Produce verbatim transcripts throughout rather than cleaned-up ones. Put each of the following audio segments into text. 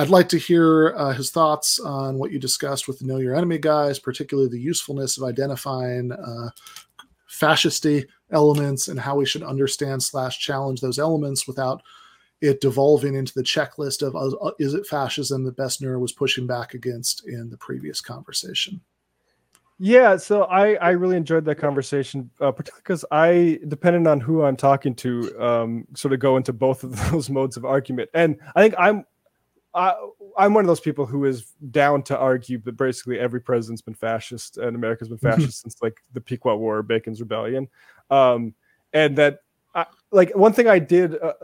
I'd like to hear uh, his thoughts on what you discussed with the Know Your Enemy guys, particularly the usefulness of identifying uh, fascisty elements and how we should understand slash challenge those elements without it devolving into the checklist of uh, is it fascism that Bessner was pushing back against in the previous conversation. Yeah, so I, I really enjoyed that conversation, uh, because I, depending on who I'm talking to, um, sort of go into both of those modes of argument. And I think I'm I, I'm one of those people who is down to argue that basically every president's been fascist and America's been fascist since like the Pequot War or Bacon's Rebellion. Um, and that I, like one thing I did, uh,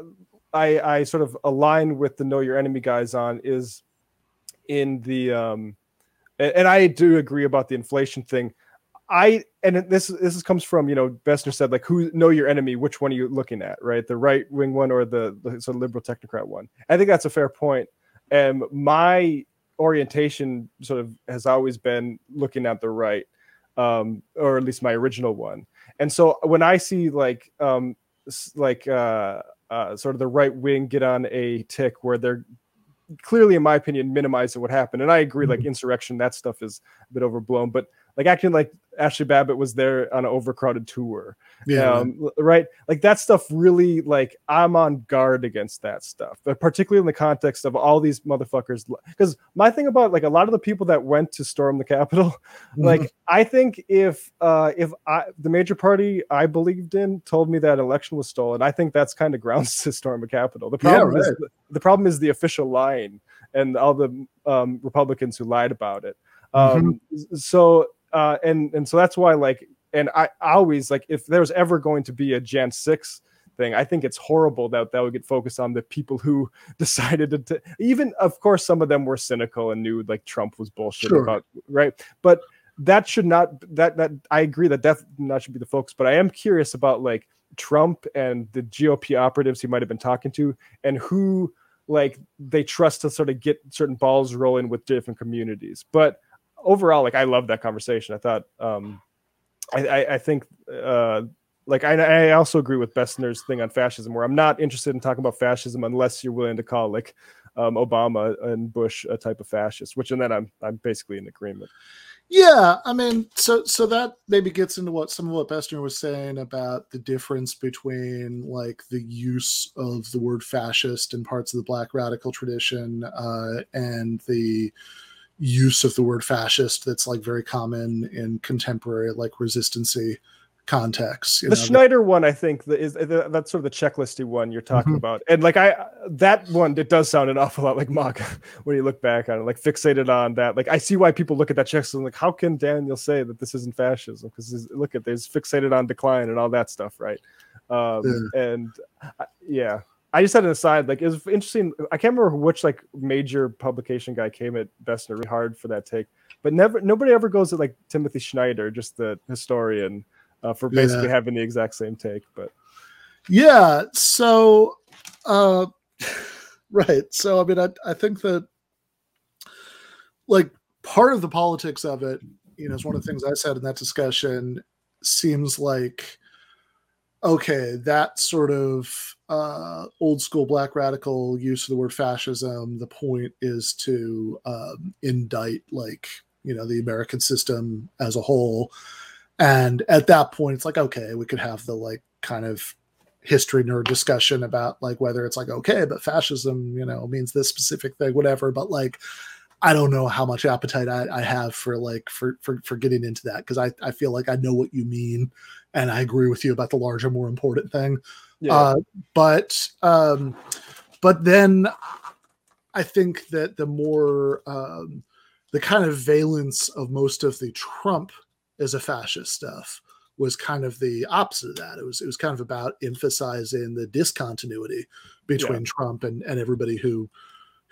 I, I sort of align with the Know Your Enemy guys on is in the... Um, And I do agree about the inflation thing. I and this this comes from, you know, Bessner said, like, who know your enemy? Which one are you looking at, right? The right wing one or the, the sort of liberal technocrat one? I think that's a fair point. And my orientation sort of has always been looking at the right, um, or at least my original one. And so when I see like um, like uh, uh, sort of the right wing get on a tick where they're clearly, in my opinion, minimize what happened. And I agree, like insurrection, that stuff is a bit overblown. But like acting like Ashley Babbitt was there on an overcrowded tour. Yeah. Um, right. Like that stuff really, like I'm on guard against that stuff, but particularly in the context of all these motherfuckers. Because my thing about like a lot of the people that went to storm the Capitol, mm-hmm. like I think if uh, if I, the major party I believed in told me that election was stolen, I think that's kind of grounds to storm the Capitol. The problem yeah, right. is the, the problem is the official line and all the um, Republicans who lied about it. Um, mm-hmm. So. Uh, and and so that's why, like, and I always, like, if there's ever going to be a Jan six thing, I think it's horrible that that would get focused on the people who decided to, t- even, of course, some of them were cynical and knew, like, Trump was bullshit sure. about, right? But that should not, that, that I agree that that not should be the focus, but I am curious about, like, Trump and the G O P operatives he might have been talking to and who, like, they trust to sort of get certain balls rolling with different communities. But overall, like I love that conversation. I thought, um, I, I, I think, uh, like I, I also agree with Bessner's thing on fascism, where I'm not interested in talking about fascism unless you're willing to call like um, Obama and Bush a type of fascist. Which, and then I'm I'm basically in agreement. Yeah, I mean, so so that maybe gets into what some of what Bessner was saying about the difference between like the use of the word fascist in parts of the Black radical tradition uh, and the use of the word fascist that's like very common in contemporary like resistancy contexts. The know, Snyder that, one, I think, that is the, that's sort of the checklisty one you're talking mm-hmm. about. And like I, that one, it does sound an awful lot like MAGA when you look back on it, like fixated on that. Like I see why people look at that checklist and like, how can Daniel say that this isn't fascism? Because look at there's fixated on decline and all that stuff, right? Um, yeah. And I, yeah. I just had an aside, like, it was interesting. I can't remember which, like, major publication guy came at Bessner really hard for that take. But never, nobody ever goes at, like, Timothy Snyder, just the historian, uh, for basically yeah. having the exact same take. But yeah, so, uh, right. So, I mean, I, I think that, like, part of the politics of it, you know, is one of the things I said in that discussion, seems like, okay, that sort of uh, old school Black radical use of the word fascism, the point is to um, indict, like, you know, the American system as a whole. And at that point, it's like, okay, we could have the, like, kind of history nerd discussion about, like, whether it's like, okay, but fascism, you know, means this specific thing, whatever. But, like, I don't know how much appetite I, I have for like for, for, for getting into that because I, I feel like I know what you mean and I agree with you about the larger, more important thing. Yeah. Uh, but um, but then I think that the more um, the kind of valence of most of the Trump as a fascist stuff was kind of the opposite of that. It was it was kind of about emphasizing the discontinuity between yeah. Trump and, and everybody who.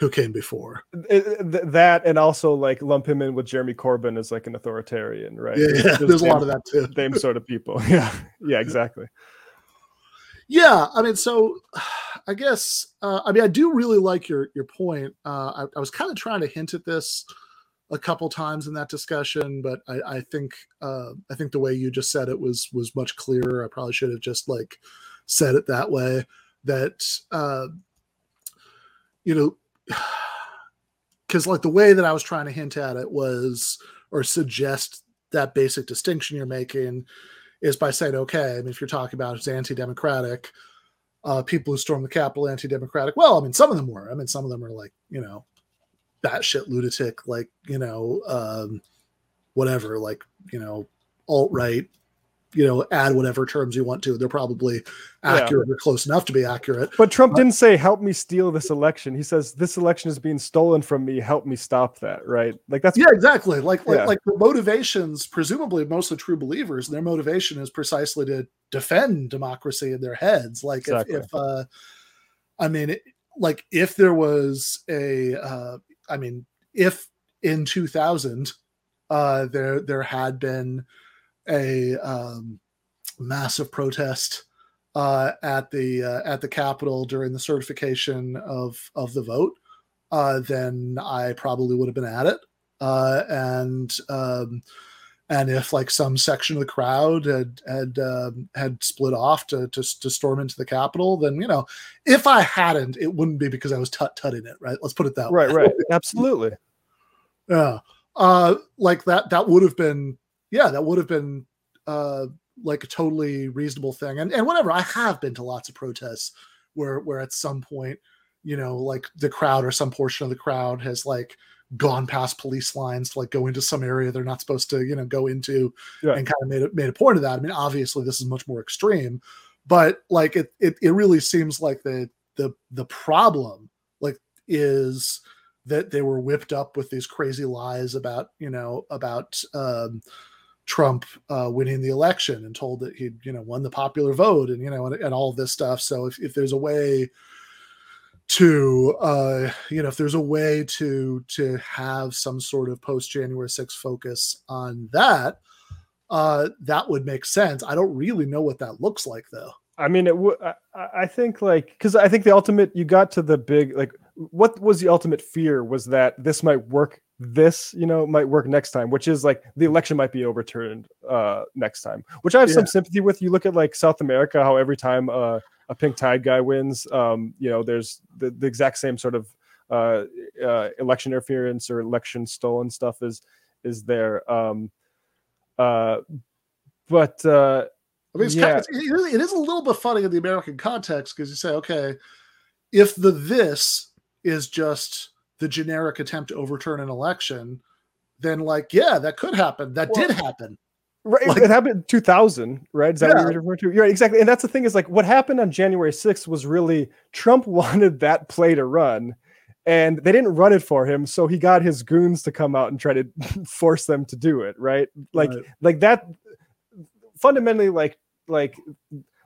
Who came before that, and also like lump him in with Jeremy Corbyn as like an authoritarian, right? Yeah, yeah. There's, there's a lot of that too. Same sort of people. Yeah, yeah, exactly. Yeah, I mean, so I guess uh, I mean I do really like your your point. Uh, I, I was kind of trying to hint at this a couple times in that discussion, but I, I think uh, I think the way you just said it was was much clearer. I probably should have just like said it that way. That uh, you know. because like the way that I was trying to hint at it was, or suggest that basic distinction you're making, is by saying, okay, I mean, if you're talking about it's anti-democratic, uh, people who stormed the Capitol anti-democratic, well, I mean, some of them were. I mean, some of them are like, you know, batshit lunatic, like, you know, um, whatever, like, you know, alt-right, you know, add whatever terms you want to. They're probably accurate yeah. or close enough to be accurate. But Trump uh, didn't say, help me steal this election. He says, this election is being stolen from me. Help me stop that. Right. Like that's. Yeah, exactly. Like, yeah. like, like the motivations, presumably mostly true believers, their motivation is precisely to defend democracy in their heads. Like exactly. if, if uh, I mean, it, like if there was a, uh, I mean, if in two thousand uh, there, there had been, a um, massive protest uh, at the uh, at the Capitol during the certification of of the vote, uh, then I probably would have been at it. Uh, and um, and if like some section of the crowd had had um, had split off to, to to storm into the Capitol, then you know, if I hadn't, it wouldn't be because I was tut tutting it, right? Let's put it that right, way. Right, right, absolutely. Yeah, uh, like that. That would have been. Yeah, that would have been uh, like a totally reasonable thing. And and whatever, I have been to lots of protests where where at some point, you know, like the crowd or some portion of the crowd has like gone past police lines to like go into some area they're not supposed to, you know, go into yeah. and kind of made a, made a point of that. I mean, obviously this is much more extreme, but like it it, it really seems like the the the problem like is that they were whipped up with these crazy lies about, you know, about um Trump uh, winning the election and told that he'd, you know, won the popular vote and, you know, and, and all this stuff. So if, if there's a way to, uh, you know, if there's a way to, to have some sort of post January sixth focus on that, uh, that would make sense. I don't really know what that looks like though. I mean, it would, I, I think like, cause I think the ultimate, you got to the big, like what was the ultimate fear was that this might work this, you know, might work next time, which is like the election might be overturned uh, next time, which I have yeah. some sympathy with. You look at like South America, how every time uh, a Pink Tide guy wins, um, you know, there's the, the exact same sort of uh, uh, election interference or election stolen stuff is is there. Um, uh, but uh, I mean, it's yeah. kind of, it, it is a little bit funny in the American context because you say, okay, if the this is just the generic attempt to overturn an election, then like, yeah, that could happen. That well, did happen. Right. Like, it happened in two thousand, right? Is that yeah. what you're referring to? You're right, exactly. And that's the thing is like what happened on January sixth was really Trump wanted that play to run and they didn't run it for him. So he got his goons to come out and try to force them to do it. Right. Like, right. like that fundamentally, like, like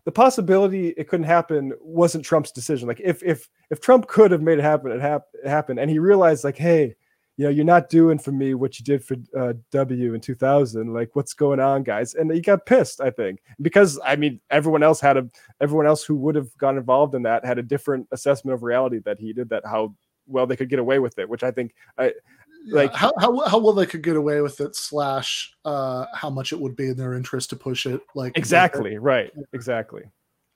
the possibility it couldn't happen wasn't Trump's decision. Like if, if, if Trump could have made it happen, it, hap- it happened. And he realized like, hey, you know, you're not doing for me what you did for uh, W in two thousand. Like what's going on, guys? And he got pissed, I think, because I mean, everyone else had a, everyone else who would have gotten involved in that had a different assessment of reality that he did, that how well they could get away with it, which I think I like how, how, how well they could get away with it slash uh, how much it would be in their interest to push it. Like exactly. Like, right. Exactly.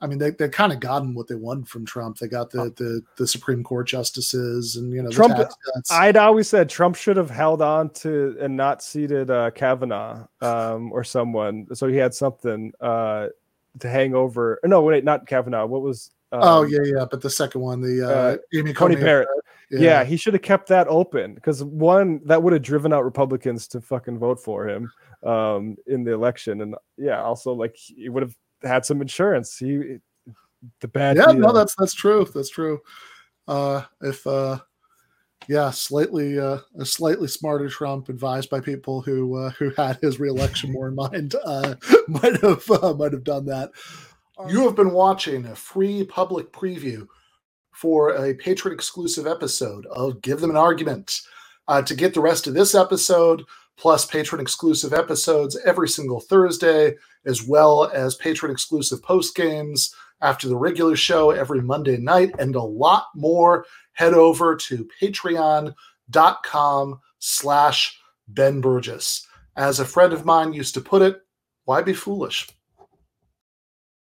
I mean, they they kind of gotten what they wanted from Trump. They got the the, the Supreme Court justices and, you know, Trump. The tax cuts. I'd always said Trump should have held on to and not seated uh, Kavanaugh um, or someone. So he had something uh, to hang over. No, wait, not Kavanaugh. What was? Um, oh, yeah, yeah. But the second one, the uh, uh, Amy Coney Barrett. Yeah. yeah, he should have kept that open because one, that would have driven out Republicans to fucking vote for him um, in the election. And yeah, also like he would have had some insurance. He, the bad. Yeah, deal. no, that's that's true. That's true. Uh, if uh, yeah, slightly uh, a slightly smarter Trump, advised by people who uh, who had his reelection more in mind, uh, might have uh, might have done that. You have been watching a free public preview for a Patreon exclusive episode of Give Them an Argument. Uh, to get the rest of this episode, plus Patreon exclusive episodes every single Thursday, as well as Patreon exclusive post games after the regular show every Monday night, and a lot more, head over to patreon.com slash Ben Burgis. As a friend of mine used to put it, why be foolish?